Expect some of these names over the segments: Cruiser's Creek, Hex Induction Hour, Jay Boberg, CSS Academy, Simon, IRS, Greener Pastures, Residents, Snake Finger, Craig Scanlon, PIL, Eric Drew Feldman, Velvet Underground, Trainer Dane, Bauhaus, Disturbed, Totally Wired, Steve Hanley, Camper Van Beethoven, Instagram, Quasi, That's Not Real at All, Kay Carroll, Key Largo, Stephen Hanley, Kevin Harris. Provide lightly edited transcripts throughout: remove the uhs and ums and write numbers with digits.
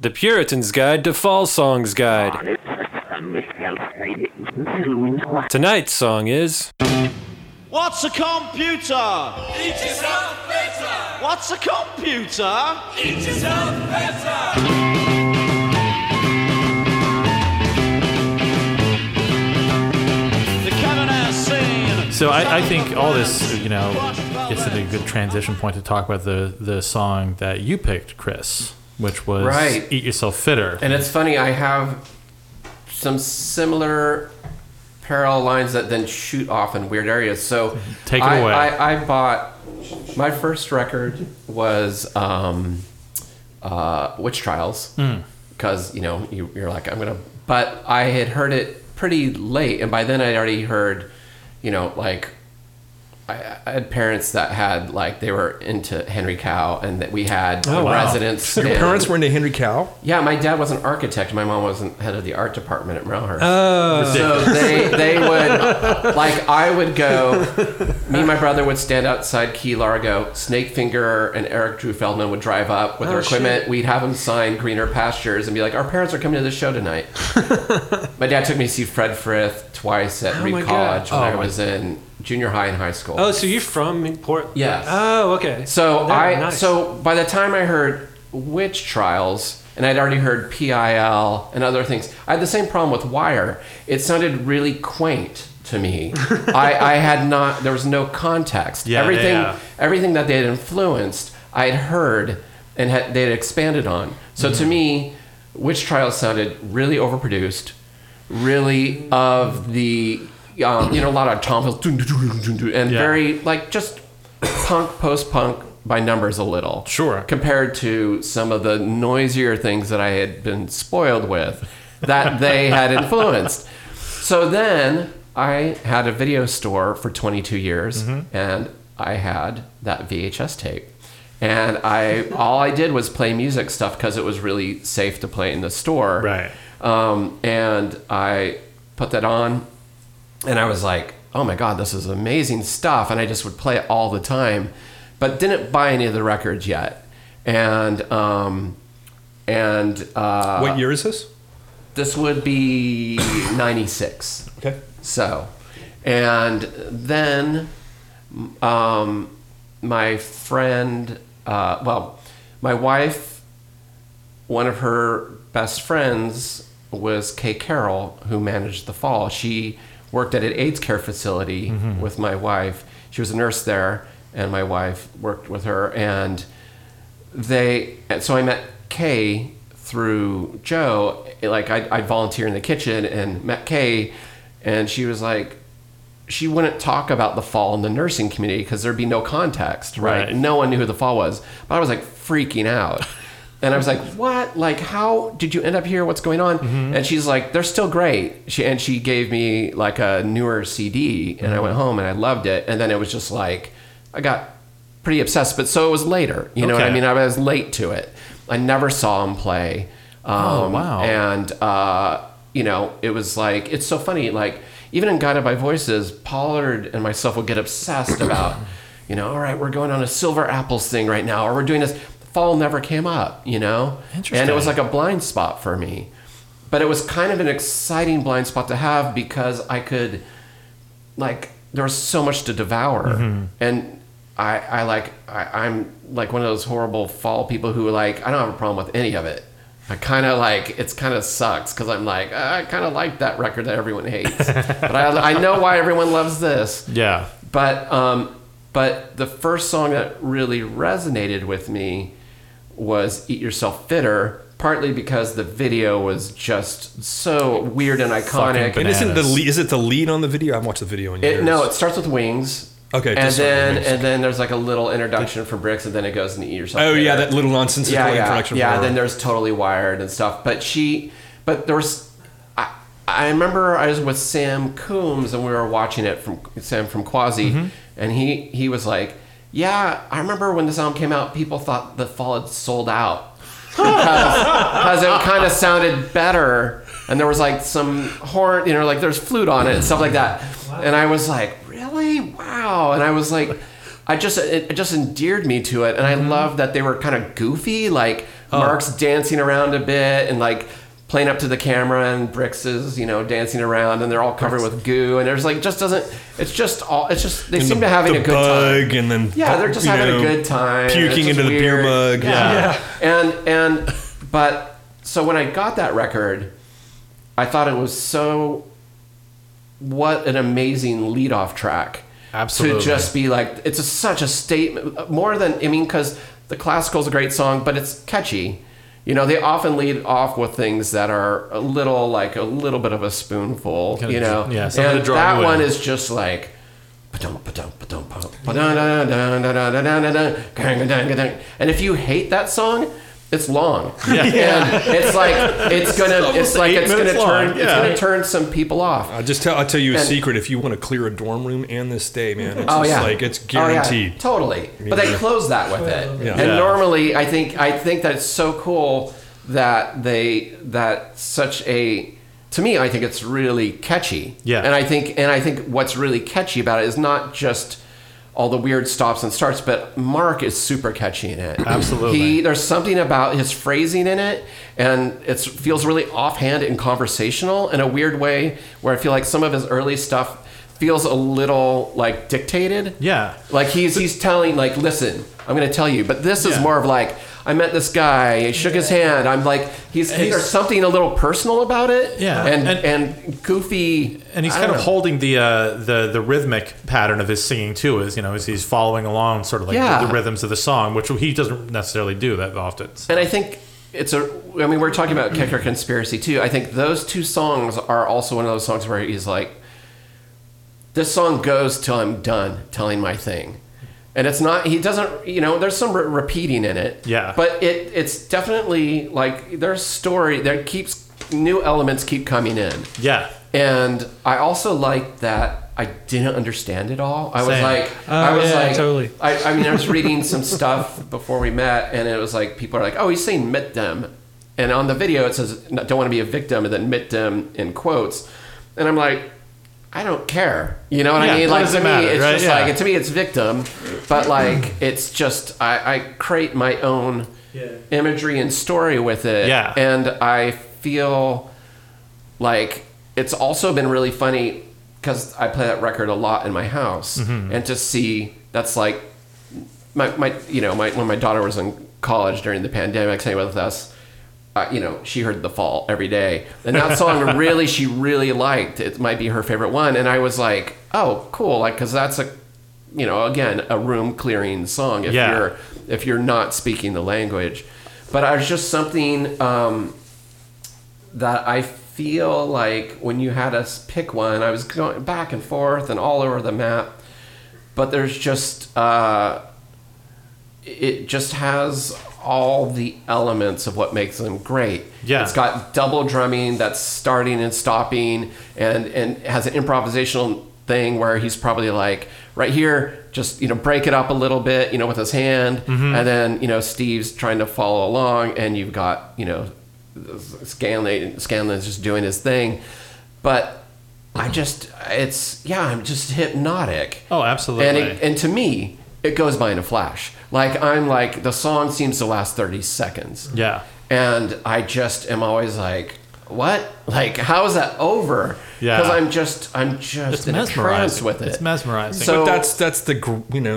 The Puritan's Guide to Fall Songs Guide. Tonight's song is... What's a computer? Eat yourself better! What's a computer? Eat yourself better! So I think all this, you know, gets into a good transition point to talk about the song that you picked, Chris, which was right. Eat Yourself Fitter. And it's funny, I have some similar parallel lines that then shoot off in weird areas. So take it away. I bought, my first record was Witch Trials, because, you know, you're like, I'm going to, but I had heard it pretty late, and by then I'd already heard... You know, like, I had parents that had, like, they were into Henry Cow, and that we had Residents. So your parents were into Henry Cow? Yeah, my dad was an architect. My mom was head of the art department at Brownhurst. Oh. So they would, like, I would go, me and my brother would stand outside Key Largo, Snake Finger and Eric Drew Feldman would drive up with their equipment. Shit. We'd have them sign Greener Pastures and be like, our parents are coming to the show tonight. My dad took me to see Fred Frith twice at Reed College when I was in junior high and high school. Oh, so you're from Portland? Yes. Oh, okay. So so by the time I heard Witch Trials, and I'd already heard PIL and other things, I had the same problem with Wire. It sounded really quaint to me. I had not. There was no context. Yeah, everything that they had influenced, I had heard and they had expanded on. So to me, Witch Trials sounded really overproduced. Really of the, you know, a lot of Tom Hills, and very, like, just punk, post-punk by numbers a little. Sure. Compared to some of the noisier things that I had been spoiled with that they had influenced. So then I had a video store for 22 years, and I had that VHS tape. And all I did was play music stuff because it was really safe to play in the store. Right. And I put that on and I was like, oh my God, this is amazing stuff. And I just would play it all the time, but didn't buy any of the records yet. And what year is this? This would be 96. Okay. So, and then, my friend, my wife, one of her best friends was Kay Carroll, who managed The Fall. She worked at an AIDS care facility with my wife. She was a nurse there, and my wife worked with her. So I met Kay through Joe. Like, I'd volunteer in the kitchen and met Kay, and she was like, she wouldn't talk about The Fall in the nursing community because there'd be no context, right? No one knew who The Fall was. But I was, like, freaking out. And I was like, what? Like, how did you end up here? What's going on? And she's like, they're still great. She gave me, like, a newer CD, and I went home, and I loved it. And then it was just like, I got pretty obsessed. But so it was later. You know what I mean? I was late to it. I never saw him play. And, you know, it was like, it's so funny. Like, even in Guided by Voices, Pollard and myself would get obsessed about, you know, all right, we're going on a Silver Apples thing right now, or we're doing this... Fall never came up, you know? Interesting. And it was like a blind spot for me. But it was kind of an exciting blind spot to have because I could, like, there was so much to devour. And I'm like one of those horrible Fall people who, like, I don't have a problem with any of it. I kind of like, it's kind of sucks because I'm like, I kind of like that record that everyone hates. But I know why everyone loves this. Yeah. But the first song that really resonated with me was Eat Yourself Fitter, partly because the video was just so weird and iconic. And is it the lead on the video? I haven't watched the video in years. No, it starts with Wings. Okay. And then there's like a little introduction from Brix, and then it goes into Eat Yourself Fitter. Oh yeah, that little nonsensical introduction. Yeah, and then there's Totally Wired and stuff. But there was. I remember I was with Sam Coombs, and we were watching it from Quasi. And he was like, yeah, I remember when this album came out, people thought The Fall had sold out because it kind of sounded better. And there was like some horn, you know, like there's flute on it and stuff like that. Wow. And I was like, really? Wow. And I was like, it just endeared me to it. And I loved that they were kind of goofy. Like, Mark's dancing around a bit and like playing up to the camera, and Brix is, you know, dancing around, and they're all covered with goo, and there's like just doesn't. It's just all. It's just they seem to having a good time. And then they're just having a good time, puking into the beer mug. But so when I got that record, I thought it was what an amazing lead-off track. Absolutely. To just be like, it's such a statement. More than, I mean, because the classical's a great song, but it's catchy. You know, they often lead off with things that are a little bit of a spoonful, and that one is just like, and if you hate that song, it's long. Yeah. And it's gonna turn some people off. I'll tell you a secret. If you want to clear a dorm room and this day, man, it's guaranteed. Oh, yeah. Totally. But they close that with it. Yeah. And normally I think that's so cool that to me, I think it's really catchy. Yeah. And I think what's really catchy about it is not just all the weird stops and starts, but Mark is super catchy in it. Absolutely. There's something about his phrasing in it, and it feels really offhand and conversational in a weird way, where I feel like some of his early stuff feels a little like dictated. Yeah. Like he's telling, like, listen, I'm going to tell you, but this is more of like, I met this guy, I shook his hand. I'm like, there's something a little personal about it. Yeah. And goofy. And he's kind of holding the rhythmic pattern of his singing too, is, you know, as he's following along sort of like the rhythms of the song, which he doesn't necessarily do that often. So. And I think we're talking about Kicker Conspiracy too. I think those two songs are also one of those songs where he's like, this song goes till I'm done telling my thing. And it's not, he doesn't, you know, there's some repeating in it. Yeah. But it's definitely like there's story that keeps, new elements keep coming in. Yeah. And I also liked that I didn't understand it all. I was like, totally. I mean, I was reading some stuff before we met, and it was like, people are like, oh, he's saying mit dem. And on the video, it says, don't want to be a victim, and then mit dem in quotes. And I'm like, I don't care. You know what I mean? Like, to me, matter, it's right? just like, to me, it's victim, but like, it's just, I create my own imagery and story with it. Yeah. And I feel like it's also been really funny because I play that record a lot in my house, and to see that's like when my daughter was in college during the pandemic, staying with us, she heard The Fall every day, and that song she really liked. It might be her favorite one, and I was like, "Oh, cool!" Like, because that's a room clearing song if you're not speaking the language. But I was just something that I feel like when you had us pick one, I was going back and forth and all over the map. But there's just it just has all the elements of what makes them great. Yeah. It's got double drumming that's starting and stopping, and has an improvisational thing where he's probably like, right here, just, you know, break it up a little bit, you know, with his hand. Mm-hmm. And then, you know, Steve's trying to follow along, and you've got, you know, Scanlan's just doing his thing. But I'm just hypnotic. Oh, absolutely. And to me, it goes by in a flash. Like, I'm like, the song seems to last 30 seconds. Yeah. And I just am always like, what? Like, how is that over? Yeah. Because I'm just in a trance with it. It's mesmerizing. So, but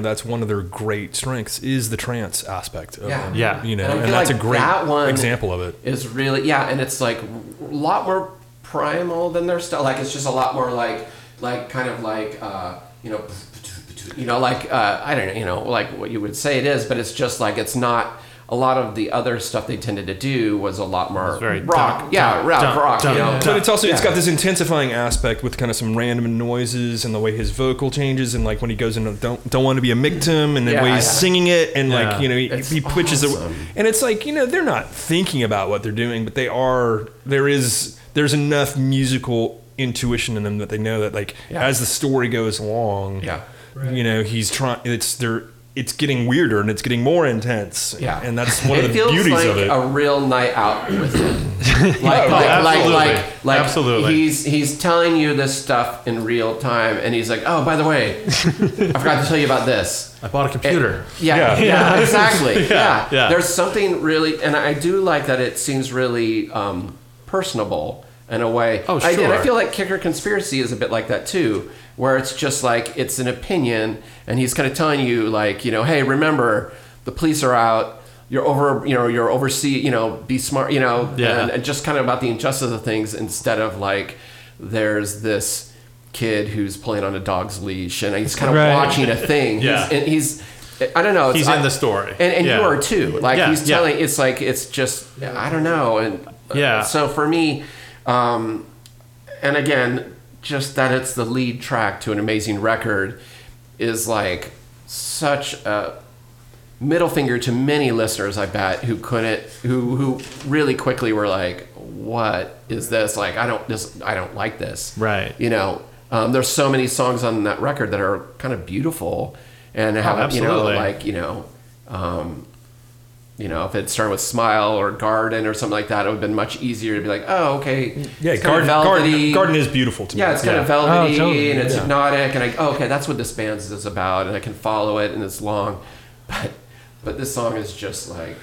that's one of their great strengths is the trance aspect of it. Yeah. You know, and that's like a great example of it. Is really, and it's like a lot more primal than their stuff. Like, it's just a lot more like kind of like, you know, like, I don't know, you know, like what you would say it is, but it's just like, it's not, a lot of the other stuff they tended to do was a lot more rock. Rock, you know. But it's also, it's got this intensifying aspect with kind of some random noises and the way his vocal changes, and like when he goes into don't want to be a victim, and the way he's singing it, and like, you know, he pitches awesome. And it's like, you know, they're not thinking about what they're doing, but they are, there's enough musical intuition in them that they know that, like, as the story goes along, you know, he's trying. It's they're it's getting weirder and it's getting more intense. Yeah. And that's one of the beauties of it. It feels like a real night out with him. Absolutely. He's telling you this stuff in real time and he's like, oh, by the way, I forgot to tell you about this. I bought a computer. Exactly. Yeah. There's something really, and I do like that it seems really personable in a way. Oh, sure. I feel like Kicker Conspiracy is a bit like that too, where it's just like, it's an opinion and he's kind of telling you like, you know, hey, remember the police are out, you're overseas, you know, be smart, you know, and just kind of about the injustice of things instead of like, there's this kid who's playing on a dog's leash and he's kind of watching a thing. I don't know. He's in the story. And you are too. Like he's telling, it's like, it's just, I don't know. And so for me, and again, just that it's the lead track to an amazing record is like such a middle finger to many listeners, I bet, who really quickly were like, what is this? Like, I don't like this. Right. You know, there's so many songs on that record that are kind of beautiful and have, if it started with Smile or Garden or something like that, it would have been much easier to be like, oh, okay. Yeah, Garden is beautiful to me. Yeah, it's kind of velvety and it's hypnotic. And that's what this band is about. And I can follow it and it's long. But this song is just like,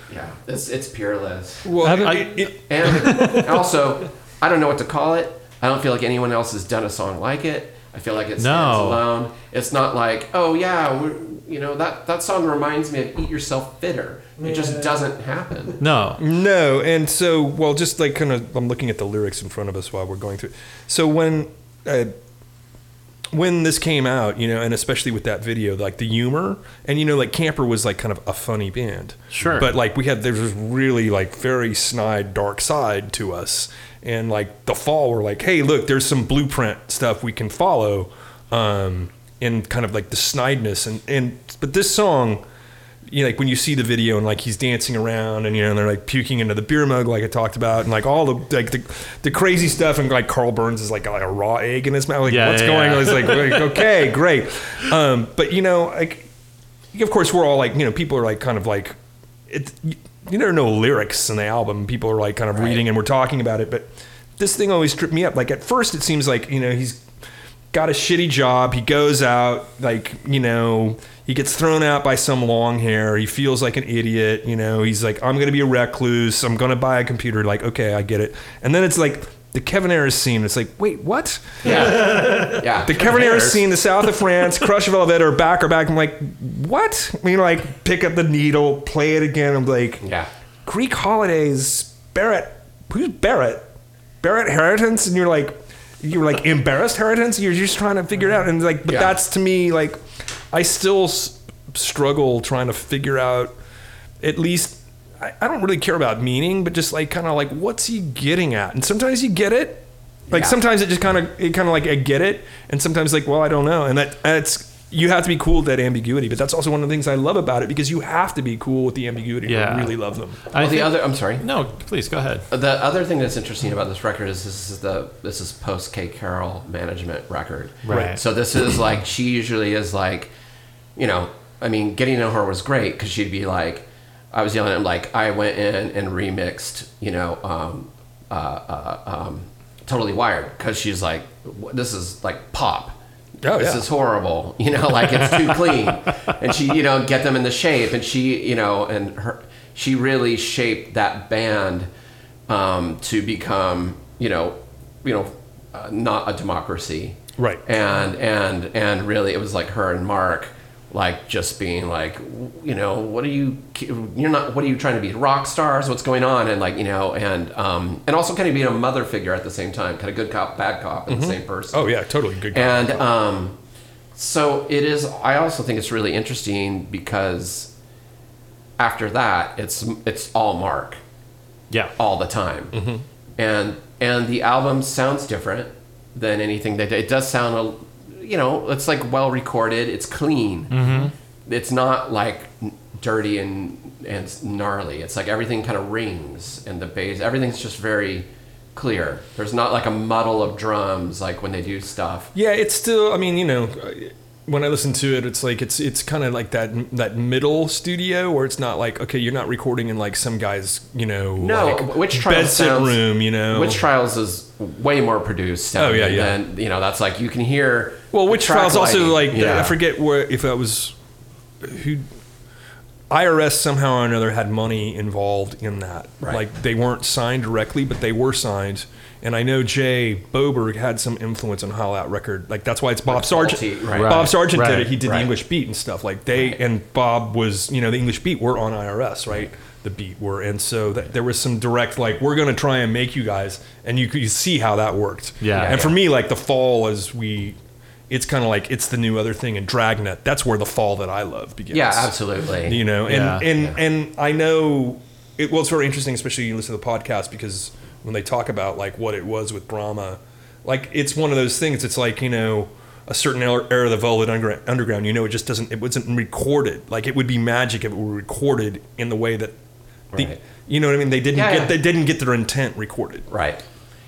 it's peerless. Well, and also, I don't know what to call it. I don't feel like anyone else has done a song like it. I feel like it stands alone. It's not like, oh, yeah, that song reminds me of Eat Yourself Fitter. It just doesn't happen. No. And so, well, just like kind of, I'm looking at the lyrics in front of us while we're going through. So when this came out, and especially with that video, like the humor, and Camper was like kind of a funny band. Sure. But like there's this really like very snide, dark side to us. And like The Fall were like, hey, look, there's some blueprint stuff we can follow. And kind of like the snideness. But this song, like when you see the video and like he's dancing around and and they're like puking into the beer mug like I talked about and like all the crazy stuff and like Carl Burns is like a raw egg in his mouth what's going on. It's like okay, great, but like of course we're all like people are like kind of like it. There are no lyrics in the album. People are like kind of reading and we're talking about it, but this thing always tripped me up. Like at first it seems like he's got a shitty job. He goes out, like, he gets thrown out by some long hair. He feels like an idiot. He's like, I'm going to be a recluse. I'm going to buy a computer. Like, okay, I get it. And then it's like the Kevin Harris scene. It's like, wait, what? Yeah. Yeah. The Kevin Harris scene, the South of France, Crush Velvet, or Back. I'm like, what? Like pick up the needle, play it again. I'm like, Greek Holidays, Barrett. Who's Barrett? Barrett Heritance? And you're like, embarrassed Heritance? You're just trying to figure it out. And like, but that's to me, like, I still struggle trying to figure out, at least, I don't really care about meaning, but just like, kind of like, what's he getting at? And sometimes you get it. Like sometimes it just kind of like, I get it. And sometimes like, well, I don't know. And that's, you have to be cool with that ambiguity, but that's also one of the things I love about it, because you have to be cool with the ambiguity. Yeah. I really love them. I'm sorry. No, please go ahead. The other thing that's interesting about this record is this is post Kay Carroll management record. Right. So this is like, she usually is like, getting to know her was great because she'd be like, I was yelling at him like, I went in and remixed, Totally Wired, because she's like, this is like pop. Oh, this is horrible, like it's too clean. And she, get them in the shape, and she, and her, she really shaped that band to become, not a democracy, right? And really, it was like her and Mark, like just being like, what are you trying to be? Rock stars? What's going on? And like, and also kind of being a mother figure at the same time, kind of good cop, bad cop in the same person. Oh yeah, totally good cop. And so it is, I also think it's really interesting because after that, it's all Mark. Yeah. All the time. Mm-hmm. And the album sounds different than anything they did. It does sound a it's like well recorded. It's clean. Mm-hmm. It's not like dirty and gnarly. It's like everything kind of rings and the bass. Everything's just very clear. There's not like a muddle of drums like when they do stuff. Yeah, it's still. when I listen to it, it's like it's kind of like that middle studio where it's not like, okay, you're not recording in like some guy's, Witch Trials bedsit room, Witch Trials is way more produced. Oh yeah, yeah. And that's like you can hear. Well, Witch Trials lighting. Also like I forget where if that was who. IRS somehow or another had money involved in that. Right. Like they weren't signed directly, but they were signed. And I know Jay Boberg had some influence on how that record. Like that's why it's Bob Sargent. Right. Bob Sargent did it. He did the English Beat and stuff. Like they and Bob was, the English Beat were on IRS, right? The Beat were, and so there was some direct like we're gonna try and make you guys, and you see how that worked. Yeah. And for me, like The Fall as we. It's kind of like it's the new other thing, and Dragnet. That's where The Fall that I love begins. Yeah, absolutely. And I know it. Well, it's very interesting, especially you listen to the podcast, because when they talk about like what it was with Brahma, like it's one of those things. It's like a certain era of the Velvet Underground. It just doesn't. It wasn't recorded. Like it would be magic if it were recorded in the way that. You know what I mean? They didn't get. They didn't get their intent recorded. Right.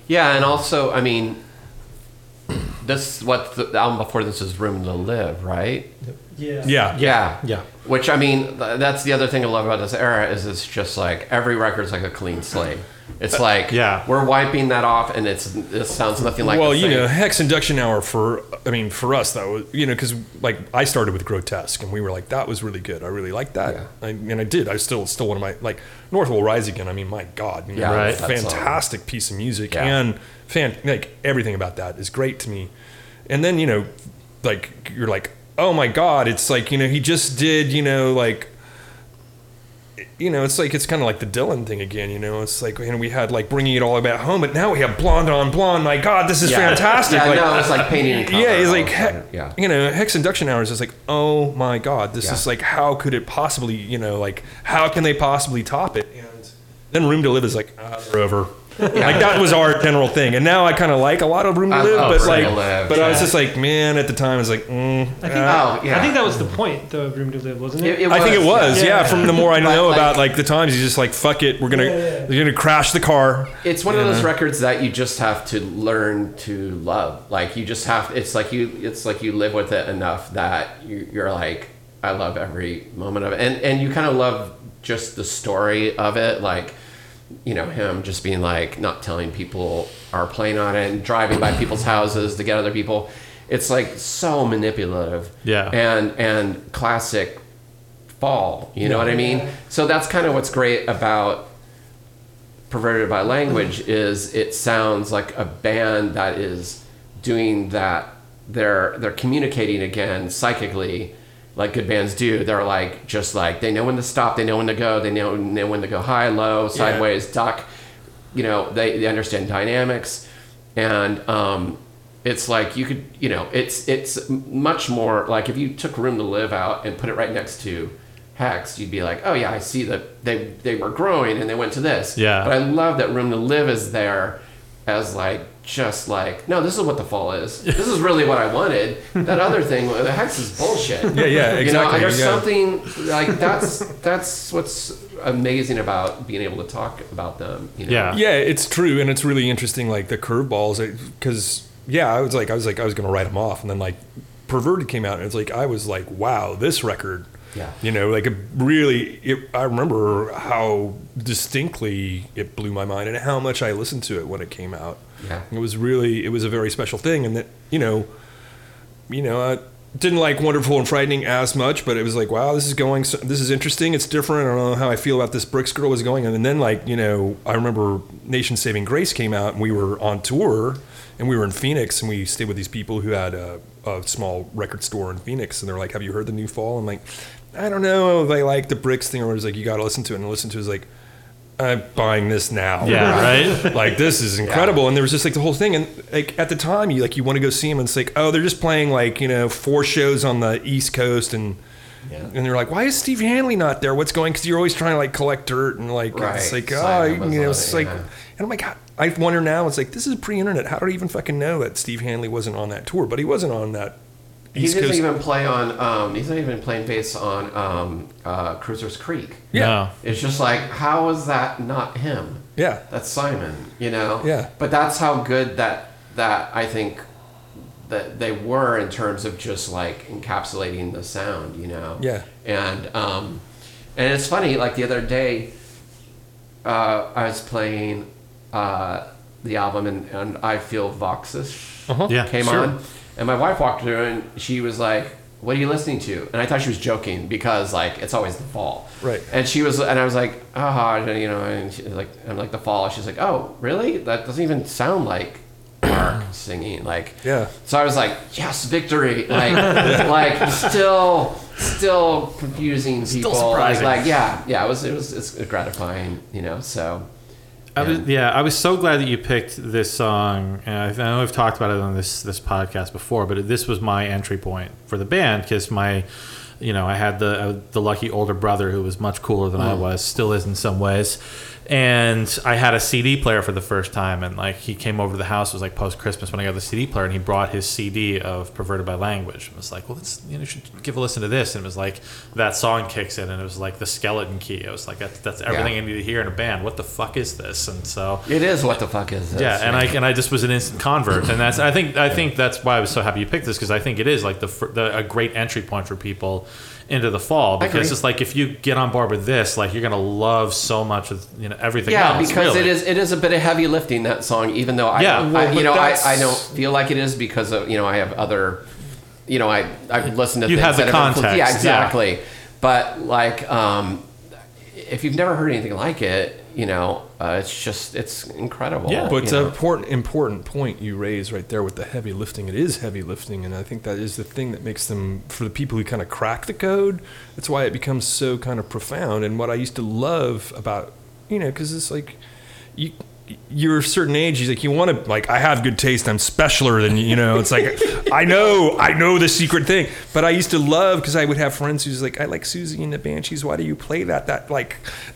Yeah, and also I mean. This what the album before this is Room to Live, right? Yeah. Which I mean, that's the other thing I love about this era is it's just like every record's like a clean slate. It's like we're wiping that off, and it sounds nothing like. Well, Hex Induction Hour for us that was because like I started with Grotesque, and we were like that was really good. I really liked that, and I did. I still one of my like North Will Rise Again. I mean, my God, fantastic piece of music and. Like everything about that is great to me, and then like you're like, oh my God, it's like he just did like it's like it's kind of like the Dylan thing again, it's like we had like Bringing It All About Home, but now we have Blonde on Blonde. My God, this is fantastic! Yeah, it's like painting. And color it's like Hex Induction Hours is like, oh my God, this is like how could it possibly like how can they possibly top it? And then Room to Live is like we're over. Like that was our general thing, and now I kind of like a lot of Room to Live, I was just like, man, at the time, I was like, I think that was the point, though, of Room to Live, wasn't it? I think it was, From the more I know about like the times, you just like, fuck it, we're gonna crash the car. It's one of those records that you just have to learn to love. Like you just have, it's like you live with it enough that you're like, I love every moment of it, and you kind of love just the story of it, like. Him just being like not telling people are playing on it and driving by people's houses to get other people. It's like so manipulative. Yeah. And classic Fall, you know what I mean? So that's kind of what's great about Perverted by Language is it sounds like a band that is doing that. They're communicating again psychically. Like good bands do, they're like just like they know when to stop, they know when to go, they know when to go high, low, sideways, duck. They understand dynamics, and it's like you could it's much more like if you took Room to Live out and put it right next to Hex, you'd be like, oh yeah, I see that they were growing and they went to this. Yeah. But I love that Room to Live is there as like. Just like, no, this is what The Fall is. This is really what I wanted. That other thing, the Hex is bullshit. Yeah, exactly. There's something like that's what's amazing about being able to talk about them. Yeah, it's true, and it's really interesting. Like the curveballs, because I was gonna write them off, and then like Perverted came out, and it's like I was like, wow, this record. Yeah. Like it really, I remember how distinctly it blew my mind and how much I listened to it when it came out. Yeah. It was a very special thing. And that, I didn't like Wonderful and Frightening as much, but it was like, wow, this is interesting. It's different. I don't know how I feel about this. Brix Girl was going. And then like, I remember Nation Saving Grace came out and we were on tour and we were in Phoenix and we stayed with these people who had a small record store in Phoenix. And they're like, have you heard the new Fall? I'm like, I don't know. They like the Brix thing, or it's like you got to listen to it, and listen to it is like, I'm buying this now. Yeah, right. Like this is incredible, and there was just like the whole thing, and like at the time, you like you want to go see them, and it's like, oh, they're just playing like 4 shows on the East Coast, and they're like, why is Steve Hanley not there? What's going? Because you're always trying to like collect dirt, and like it's like and I'm like, I wonder now. It's like this is pre-internet. How do I even fucking know that Steve Hanley wasn't on that tour? But he wasn't on that. He's not even playing bass on Cruiser's Creek. Yeah. No. It's just like, how is that not him? Yeah. That's Simon. Yeah. But that's how good that I think that they were in terms of just like encapsulating the sound, you know? Yeah. And it's funny, like the other day, I was playing the album and I Feel Voxish came on, and my wife walked through and she was like, "What are you listening to?" And I thought she was joking because like it's always The Fall, right? And she was, and I was like, you know, and she was like, I'm like, The Fall. She's like, "Oh, really? That doesn't even sound like Mark singing." Like, yeah. So I was like, yes, victory. Like, like still confusing people. Still surprising. Like, yeah. It's gratifying, you know. So. I was so glad that you picked this song. And I know I've talked about it on this podcast before, but this was my entry point for the band because I had the lucky older brother who was much cooler than I was, still is in some ways. And I had a CD player for the first time, and like he came over to the house. It was like post Christmas when I got the CD player, and he brought his CD of Perverted by Language. And was like, well, you should give a listen to this. And it was like that song kicks in, and it was like the skeleton key. I was like, that's everything I need to hear in a band. What the fuck is this? And so it is what the fuck is this? Yeah, and I just was an instant convert, and that's I think that's why I was so happy you picked this, because I think it is like a great entry point for people into The Fall, because it's like if you get on board with this, like you're gonna love so much of everything else. Yeah, because really. it is a bit of heavy lifting, that song, even though I don't feel like it is, because of, I have other, I've listened to you things have the that context. Have yeah, exactly. Yeah. But like if you've never heard anything like it, it's incredible. Yeah, but it's an important point you raise right there with the heavy lifting. It is heavy lifting, and I think that is the thing that makes them, for the people who kind of crack the code, that's why it becomes so kind of profound. And what I used to love about, because it's like you're a certain age, you want to, I have good taste, I'm specialer than, it's like, I know the secret thing. But I used to love, because I would have friends who's like, I like Susie and the Banshees, why do you play that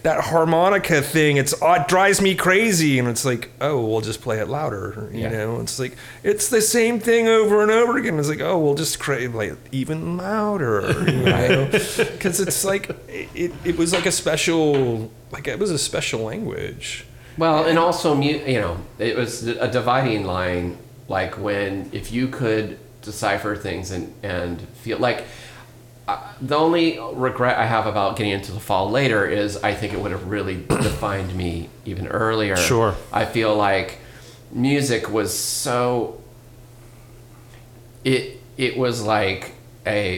harmonica thing? It drives me crazy. And it's like, oh, we'll just play it louder, It's like, it's the same thing over and over again. It's like, oh, we'll just play it even louder, Because it's like, it was like a special, it was a special language. Well, and also, it was a dividing line, if you could decipher things and feel the only regret I have about getting into The Fall later is I think it would have really defined me even earlier. Sure. I feel like music was so, it was like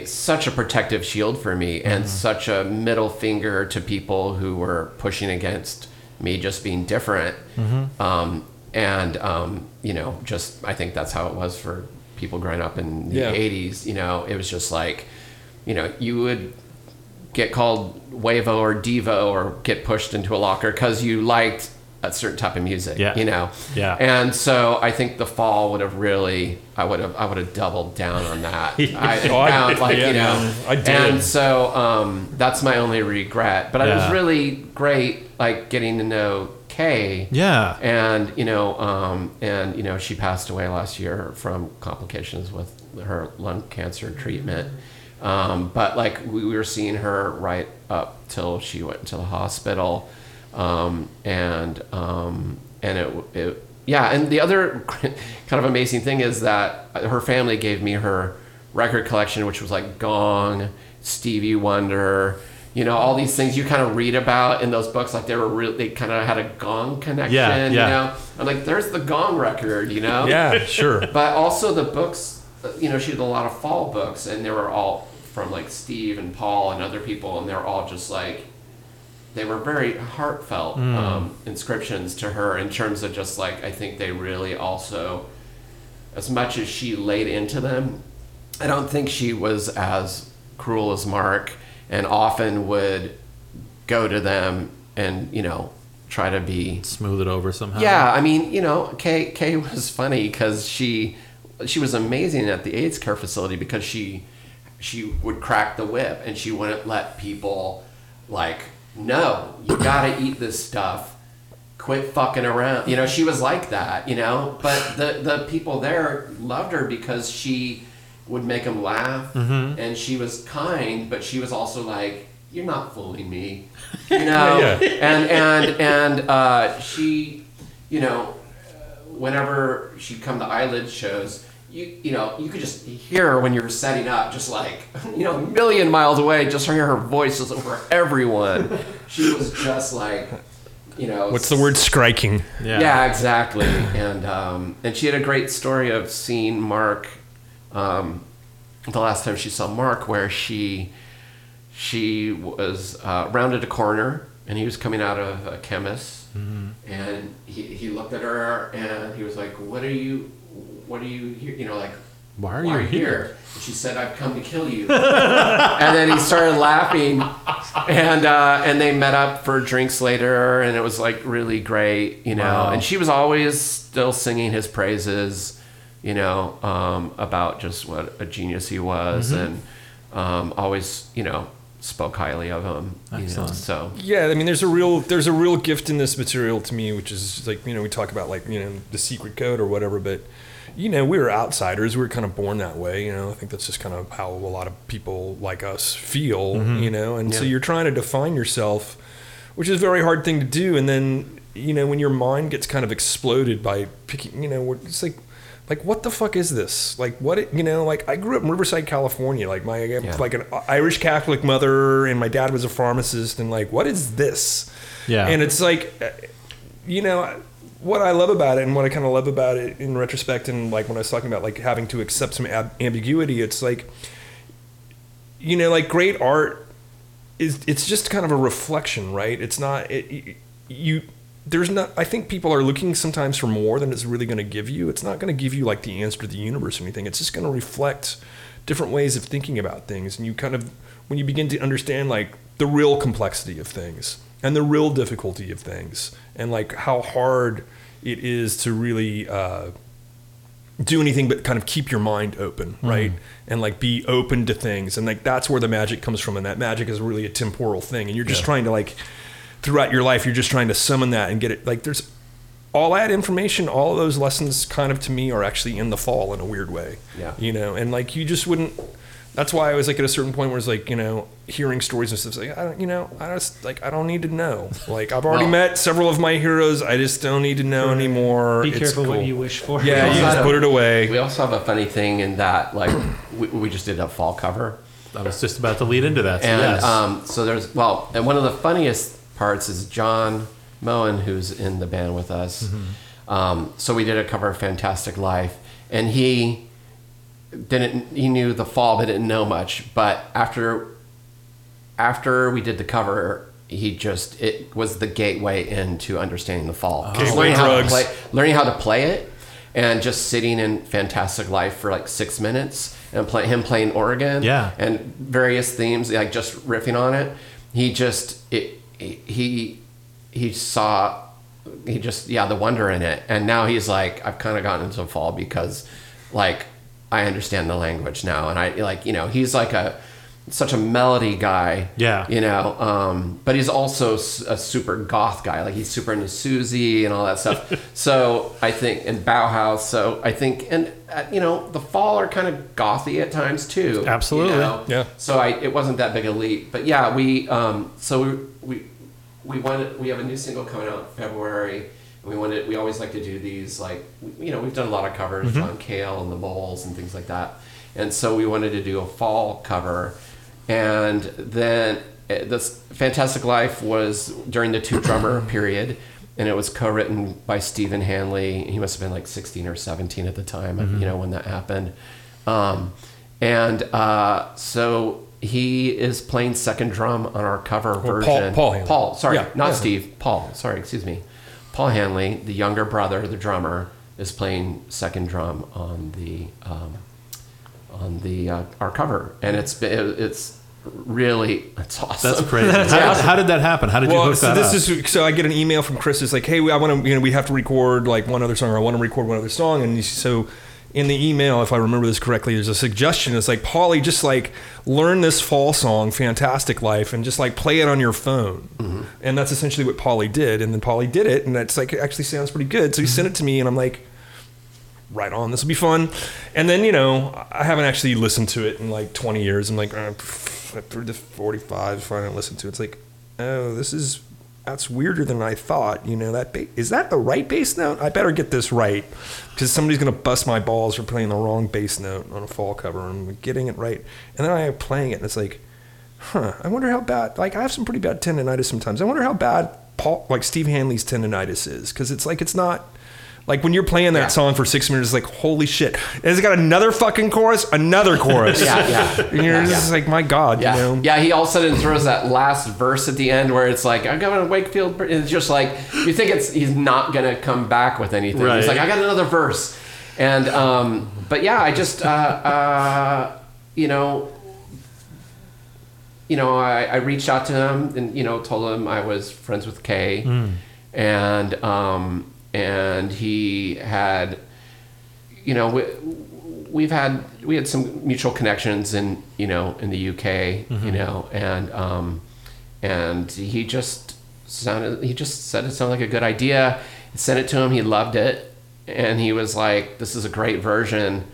such a protective shield for me, and such a middle finger to people who were pushing against me just being different, I think that's how it was for people growing up in the 80s. It was just like, you would get called Wavo or Devo or get pushed into a locker because you liked a certain type of music. Yeah. Yeah. And so I think The Fall would have really, I would have doubled down on that. I did. And so that's my only regret. But it was really great. Getting to know Kay. Yeah. And, she passed away last year from complications with her lung cancer treatment. But we were seeing her right up till she went to the hospital. And the other kind of amazing thing is that her family gave me her record collection, which was like Gong, Stevie Wonder, all these things you kind of read about in those books, they kind of had a Gong connection. Yeah, yeah. I'm like, there's the Gong record, Yeah, sure. But also the books, she had a lot of Fall books, and they were all from Steve and Paul and other people, and they're all just they were very heartfelt inscriptions to her, in terms of just I think they really also, as much as she laid into them, I don't think she was as cruel as Mark, and often would go to them and, try to be... smooth it over somehow. Yeah, Kay was funny because she was amazing at the AIDS care facility, because she would crack the whip, and she wouldn't let people, no, you gotta eat this stuff, quit fucking around. She was like that, But the people there loved her because she... would make him laugh, and she was kind, but she was also "You're not fooling me," And she, whenever she'd come to Eyelid shows, you could just hear her when you were setting up, just like, a million miles away, just hear her voices over everyone. She was just like, what's the word? Striking. Yeah, exactly. And she had a great story of seeing Mark, the last time she saw Mark, where she was rounded a corner and he was coming out of a chemist, mm-hmm. and he looked at her and he was like, what are you here? Why are you here? And she said, I've come to kill you. And then he started laughing, and they met up for drinks later, and it was like really great, Wow. And she was always still singing his praises, about just what a genius he was, mm-hmm. and always, spoke highly of him. Excellent. So yeah, I mean, there's a real gift in this material to me, which is like, we talk about like, the secret code or whatever, but we were outsiders. We were kind of born that way. I think that's just kind of how a lot of people like us feel. Mm-hmm. So you're trying to define yourself, which is a very hard thing to do. And then when your mind gets kind of exploded by picking, it's like. Like, what the fuck is this? Like, I grew up in Riverside, California. Like, like an Irish Catholic mother, and my dad was a pharmacist, and like, what is this? Yeah. And it's like, what I love about it, and what I kind of love about it in retrospect, and like when I was talking about like having to accept some ambiguity, it's like, like great art is, it's just kind of a reflection, right? It's not, I think people are looking sometimes for more than it's really going to give you. It's not going to give you like the answer to the universe or anything. It's just going to reflect different ways of thinking about things. And you kind of, when you begin to understand like the real complexity of things and the real difficulty of things and like how hard it is to really do anything but kind of keep your mind open, right? Mm. And like be open to things. And like, that's where the magic comes from. And that magic is really a temporal thing. And you're just trying to like, throughout your life, you're just trying to summon that and get it. Like there's all that information, all of those lessons kind of to me are actually in The Fall in a weird way, and like, you just wouldn't, that's why I was like at a certain point where it's like, hearing stories and stuff like, I don't need to know. Like I've already met several of my heroes. I just don't need to know anymore. Be careful what you wish for. Yeah. You just put it away. We also have a funny thing in that, like we just did a Fall cover. I was just about to lead into that. So and, so there's, and one of the funniest parts is John Moen, who's in the band with us. Mm-hmm. So we did a cover of Fantastic Life, and he knew The Fall but didn't know much, but after we did the cover, it was the gateway into understanding The Fall. Learning how to play it, and just sitting in Fantastic Life for like 6 minutes and him playing organ and various themes, like just riffing on it. He saw the wonder in it, and now he's like, I've kind of gotten into Fall because like I understand the language now, and I like, he's like such a melody guy, but he's also a super goth guy, like he's super into Susie and all that stuff. So I think, and Bauhaus, The Fall are kind of gothy at times too. Absolutely. So it wasn't that big a leap, but yeah, we have a new single coming out in February, and we always like to do these, like, we've done a lot of covers, mm-hmm. on Kale and the Moles and things like that. And so we wanted to do a Fall cover. And then this Fantastic Life was during the two drummer period, and it was co-written by Stephen Hanley. He must've been like 16 or 17 at the time, mm-hmm. When that happened. So he is playing second drum on our cover version. Paul Hanley, the younger brother, the drummer, is playing second drum on the our cover, and it's really, it's awesome. That's crazy. How did that happen? How did you hook that up? So I get an email from Chris. It's like, hey, I want to, we have to record like one other song, or I want to record one other song, and so. In the email, if I remember this correctly, there's a suggestion. It's like, Paulie, just like learn this Fall song, Fantastic Life, and just like play it on your phone. Mm-hmm. And that's essentially what Paulie did. And then Paulie did it, and that's like, it actually sounds pretty good. So he sent it to me, and I'm like, right on, this will be fun. And then, I haven't actually listened to it in like 20 years. I'm like, 45, if I don't listen to it. It's like, oh, this is that's weirder than I thought. You know, that is that the right bass note? I better get this right, because somebody's going to bust my balls for playing the wrong bass note on a Fall cover, and I'm getting it right. And then I am playing it, and it's like, huh, I wonder how bad, like, I have some pretty bad tendonitis sometimes. I wonder how bad Steve Hanley's tendonitis is, because it's like, it's not, like, when you're playing that song for 6 minutes, it's like, holy shit. And it's got another fucking chorus, another chorus. And you're just like, my God, you know? Yeah, he all of a sudden throws that last verse at the end where it's like, I'm going to Wakefield. It's just like, you think he's not going to come back with anything. Right. He's like, I got another verse. And, but yeah, I just, I reached out to him and, told him I was friends with Kay. And he had, we had some mutual connections in, in the UK, and he just said it sounded like a good idea. I sent it to him. He loved it. And he was like, this is a great version.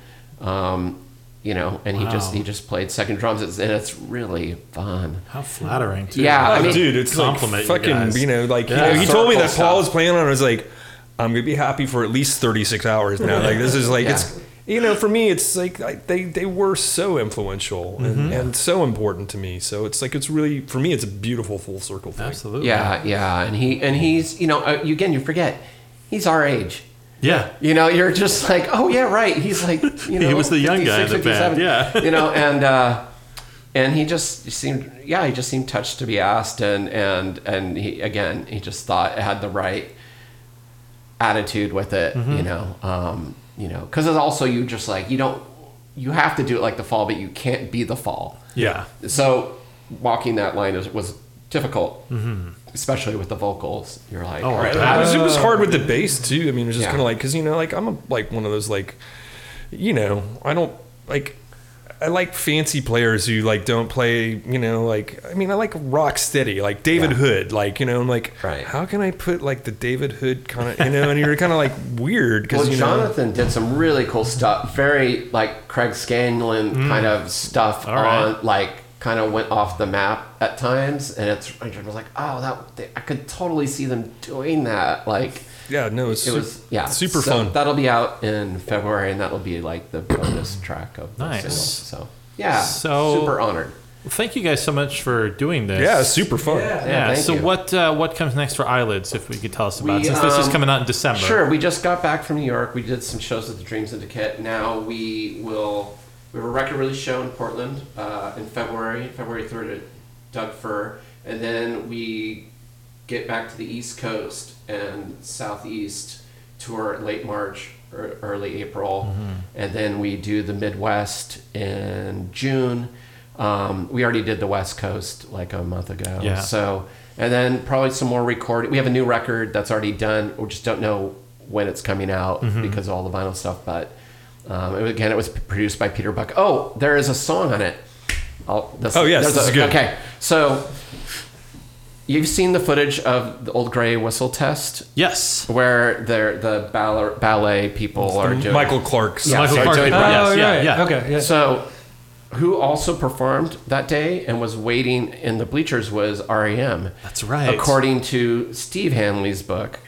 And he just played second drums, and it's really fun. How flattering, too. Yeah. I mean, dude, it's like fucking, he told me that Paul was playing on it, and I was like, I'm going to be happy for at least 36 hours now. Like, this is like, it's, for me, it's like, they were so influential and so important to me. So it's like, it's really, for me, it's a beautiful full circle thing. Absolutely. Yeah. Yeah. And he's, again, you forget, he's our age. Yeah. You're just like, oh yeah, right. He's like, he was the young guy in the band. Yeah. And he just seemed, he seemed touched to be asked. And he just thought it had the right attitude with it, because it's also, you just like, you have to do it like the Fall, but you can't be the Fall. Yeah. So walking that line was difficult, especially with the vocals. You're like, all right. It was hard with the bass too. I mean, it's just kind of like, because I'm one of those I don't like. I like fancy players who don't play, I like rock steady, like David Hood, I'm like, how can I put the David Hood kind of, and you're kind of like weird. Cause, Jonathan did some really cool stuff, very like Craig Scanlon kind of stuff kind of went off the map at times. And I was like, I could totally see them doing that. Super fun. That'll be out in February, and that'll be the bonus track of the single. So super honored. Well, thank you guys so much for doing this. Yeah, super fun. Yeah. So what comes next for Eyelids, if we could tell us about it, since this is coming out in December? Sure. We just got back from New York. We did some shows at the Dream Syndicate. Now we have a record release show in Portland in February 3rd at Doug Fir, and then we get back to the East Coast and Southeast tour late March or early April, and then we do the Midwest in June. We already did the West Coast a month ago, so, and then probably some more recording. We have a new record that's already done. We just don't know when it's coming out because of all the vinyl stuff, but it was produced by Peter Buck. Oh, there is a song on it. This is good. Okay, so you've seen the footage of the Old Grey whistle test? Yes. Where the ballet people are doing... Michael Clark's. Yeah. Michael Clark. Okay. Yeah. So, who also performed that day and was waiting in the bleachers was R.E.M. That's right. According to Steve Hanley's book.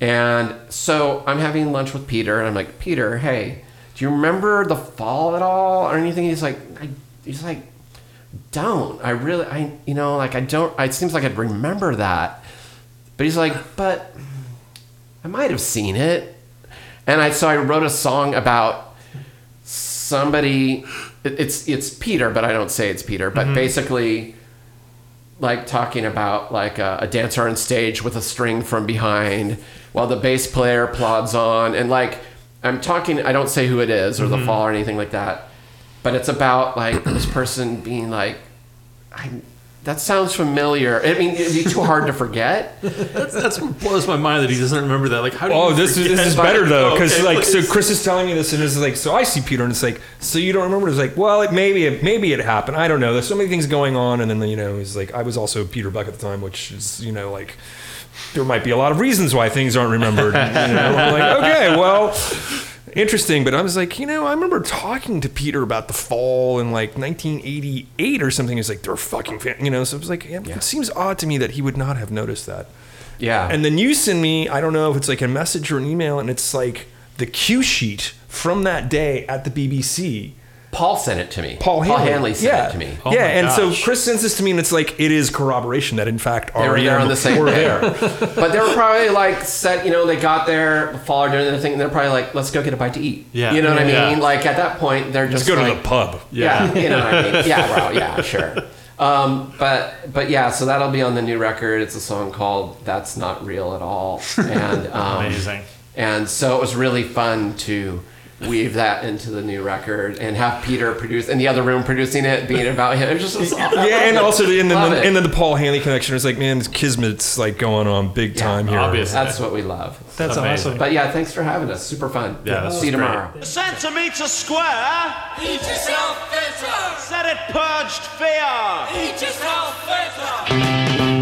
And so, I'm having lunch with Peter, and I'm like, Peter, hey, do you remember the Fall at all or anything? He's like... It seems like I'd remember that, but he's like, but I might have seen it. And I wrote a song about somebody. It's Peter, but I don't say it's Peter, but basically talking about a dancer on stage with a string from behind while the bass player plods on, and I don't say who it is or the Fall or anything like that. But it's about this person being that sounds familiar. I mean, it'd be too hard to forget. That's what blows my mind, that he doesn't remember that. Like, how do you this is better though, because so Chris is telling me this, and it's like, so I see Peter, and it's like, so you don't remember? It's like, well, maybe it happened. I don't know. There's so many things going on, and then he's like, I was also Peter Buck at the time, which is there might be a lot of reasons why things aren't remembered. I'm like, okay, well. Interesting, but I was like, I remember talking to Peter about the Fall in 1988 or something. He's like, they're fucking fan, so it was like, it seems odd to me that he would not have noticed that. Yeah. And then you send me, I don't know if it's like a message or an email, and it's like the cue sheet from that day at the BBC. Paul sent it to me. Paul Hanley sent it to me. Oh yeah, and so Chris sends this to me, and it's like, it is corroboration that, in fact, they were on the same day. But they were probably like, they got there, Pollard doing their thing, and they're probably like, let's go get a bite to eat. Yeah. You know what I mean? Yeah. Like, at that point, they're just go to the pub. Yeah. You know what I mean? Yeah, well, yeah, sure. So that'll be on the new record. It's a song called That's Not Real at All. And amazing. And so it was really fun to weave that into the new record and have Peter produce, and the other room producing it, being about him. It just was awesome. Yeah, and also then the Paul Hanley connection was like, man, this kismet's like going on big time here. Obviously. That's what we love. That's amazing. Awesome. But yeah, thanks for having us. Super fun. Yeah, see you tomorrow. A centimetre square. Eat yourself fitter. Set it purged fear. Eat yourself fitter.